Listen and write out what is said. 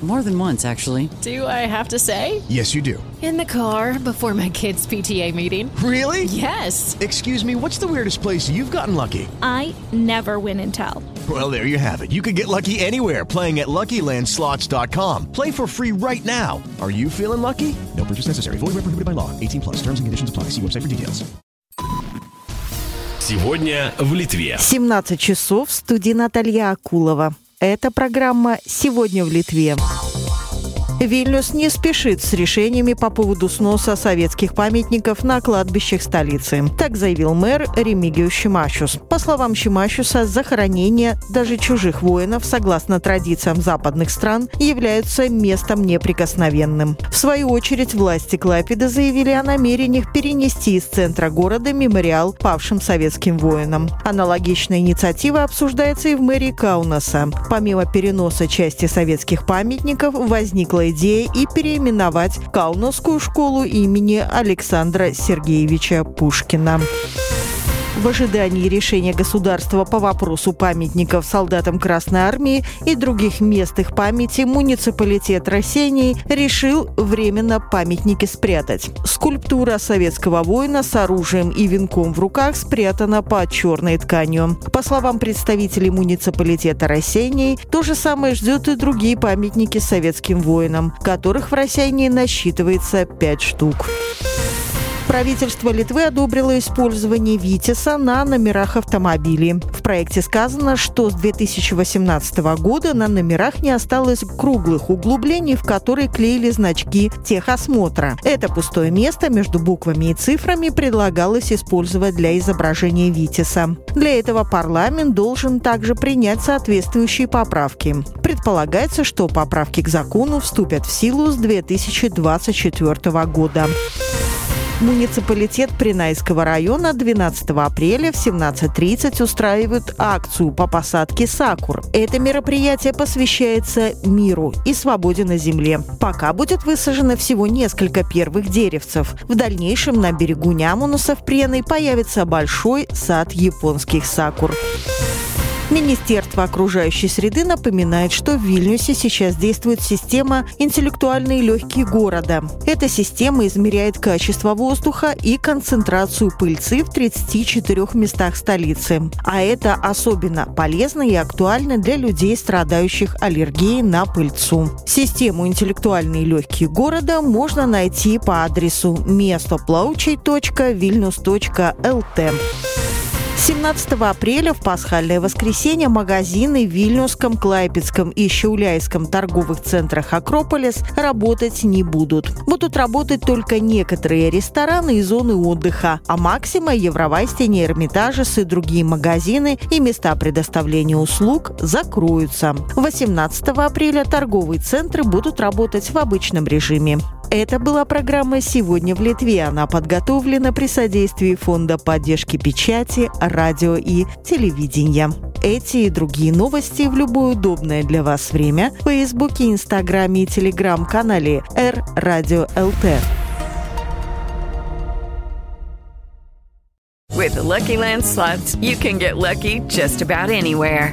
More than once, actually. Do I have to say? Yes, you do. In the car, before my kids' PTA meeting. Really? Yes. Excuse me, what's the weirdest place you've gotten lucky? I never win and tell. Well, there you have it. You can get lucky anywhere, playing at LuckyLandSlots.com. Play for free right now. Are you feeling lucky? No purchase necessary. Void where prohibited by law. 18 plus. Terms and conditions apply. See website for details. Сегодня в Литве. 17 часов в студии Наталья Акулова. Это программа «Сегодня в Литве». Вильнюс не спешит с решениями по поводу сноса советских памятников на кладбищах столицы. Так заявил мэр Ремигиюс Шимашюс. По словам Шимашюса, захоронения даже чужих воинов, согласно традициям западных стран, являются местом неприкосновенным. В свою очередь, власти Клайпеды заявили о намерениях перенести из центра города мемориал павшим советским воинам. Аналогичная инициатива обсуждается и в мэрии Каунаса. Помимо переноса части советских памятников, возникла идея и переименовать Каунасскую школу имени Александра Сергеевича Пушкина. В ожидании решения государства по вопросу памятников солдатам Красной Армии и других мест их памяти муниципалитет Рассении решил временно памятники спрятать. Скульптура советского воина с оружием и венком в руках спрятана под черной тканью. По словам представителей муниципалитета Рассении, то же самое ждет и другие памятники советским воинам, которых в Рассении насчитывается 5 штук. Правительство Литвы одобрило использование Витиса на номерах автомобилей. В проекте сказано, что с 2018 года на номерах не осталось круглых углублений, в которые клеили значки техосмотра. Это пустое место между буквами и цифрами предлагалось использовать для изображения Витиса. Для этого парламент должен также принять соответствующие поправки. Предполагается, что поправки к закону вступят в силу с 2024 года. Муниципалитет Пренайского района 12 апреля в 17:30 устраивают акцию по посадке сакур. Это мероприятие посвящается миру и свободе на земле. Пока будет высажено всего несколько первых деревцев. В дальнейшем на берегу Нямунаса в Пренай появится большой сад японских сакур. Министерство окружающей среды напоминает, что в Вильнюсе сейчас действует система «Интеллектуальные легкие города». Эта система измеряет качество воздуха и концентрацию пыльцы в 34 местах столицы. А это особенно полезно и актуально для людей, страдающих аллергией на пыльцу. Систему «Интеллектуальные легкие города» можно найти по адресу mestoplauchey.vilnius.lt. 17 апреля в пасхальное воскресенье магазины в Вильнюсском, Клайпедском и Щауляйском торговых центрах «Акрополис» работать не будут. Будут работать только некоторые рестораны и зоны отдыха, а «Максима», «Евровайсти», «Эрмитажес» и другие магазины и места предоставления услуг закроются. 18 апреля торговые центры будут работать в обычном режиме. Это была программа «Сегодня в Литве». Она подготовлена при содействии Фонда поддержки печати, радио и телевидения. Эти и другие новости в любое удобное для вас время в Фейсбуке, Инстаграме и Телеграм-канале р-радио-ЛТ. With the Lucky Land Slots, you can get lucky just about anywhere.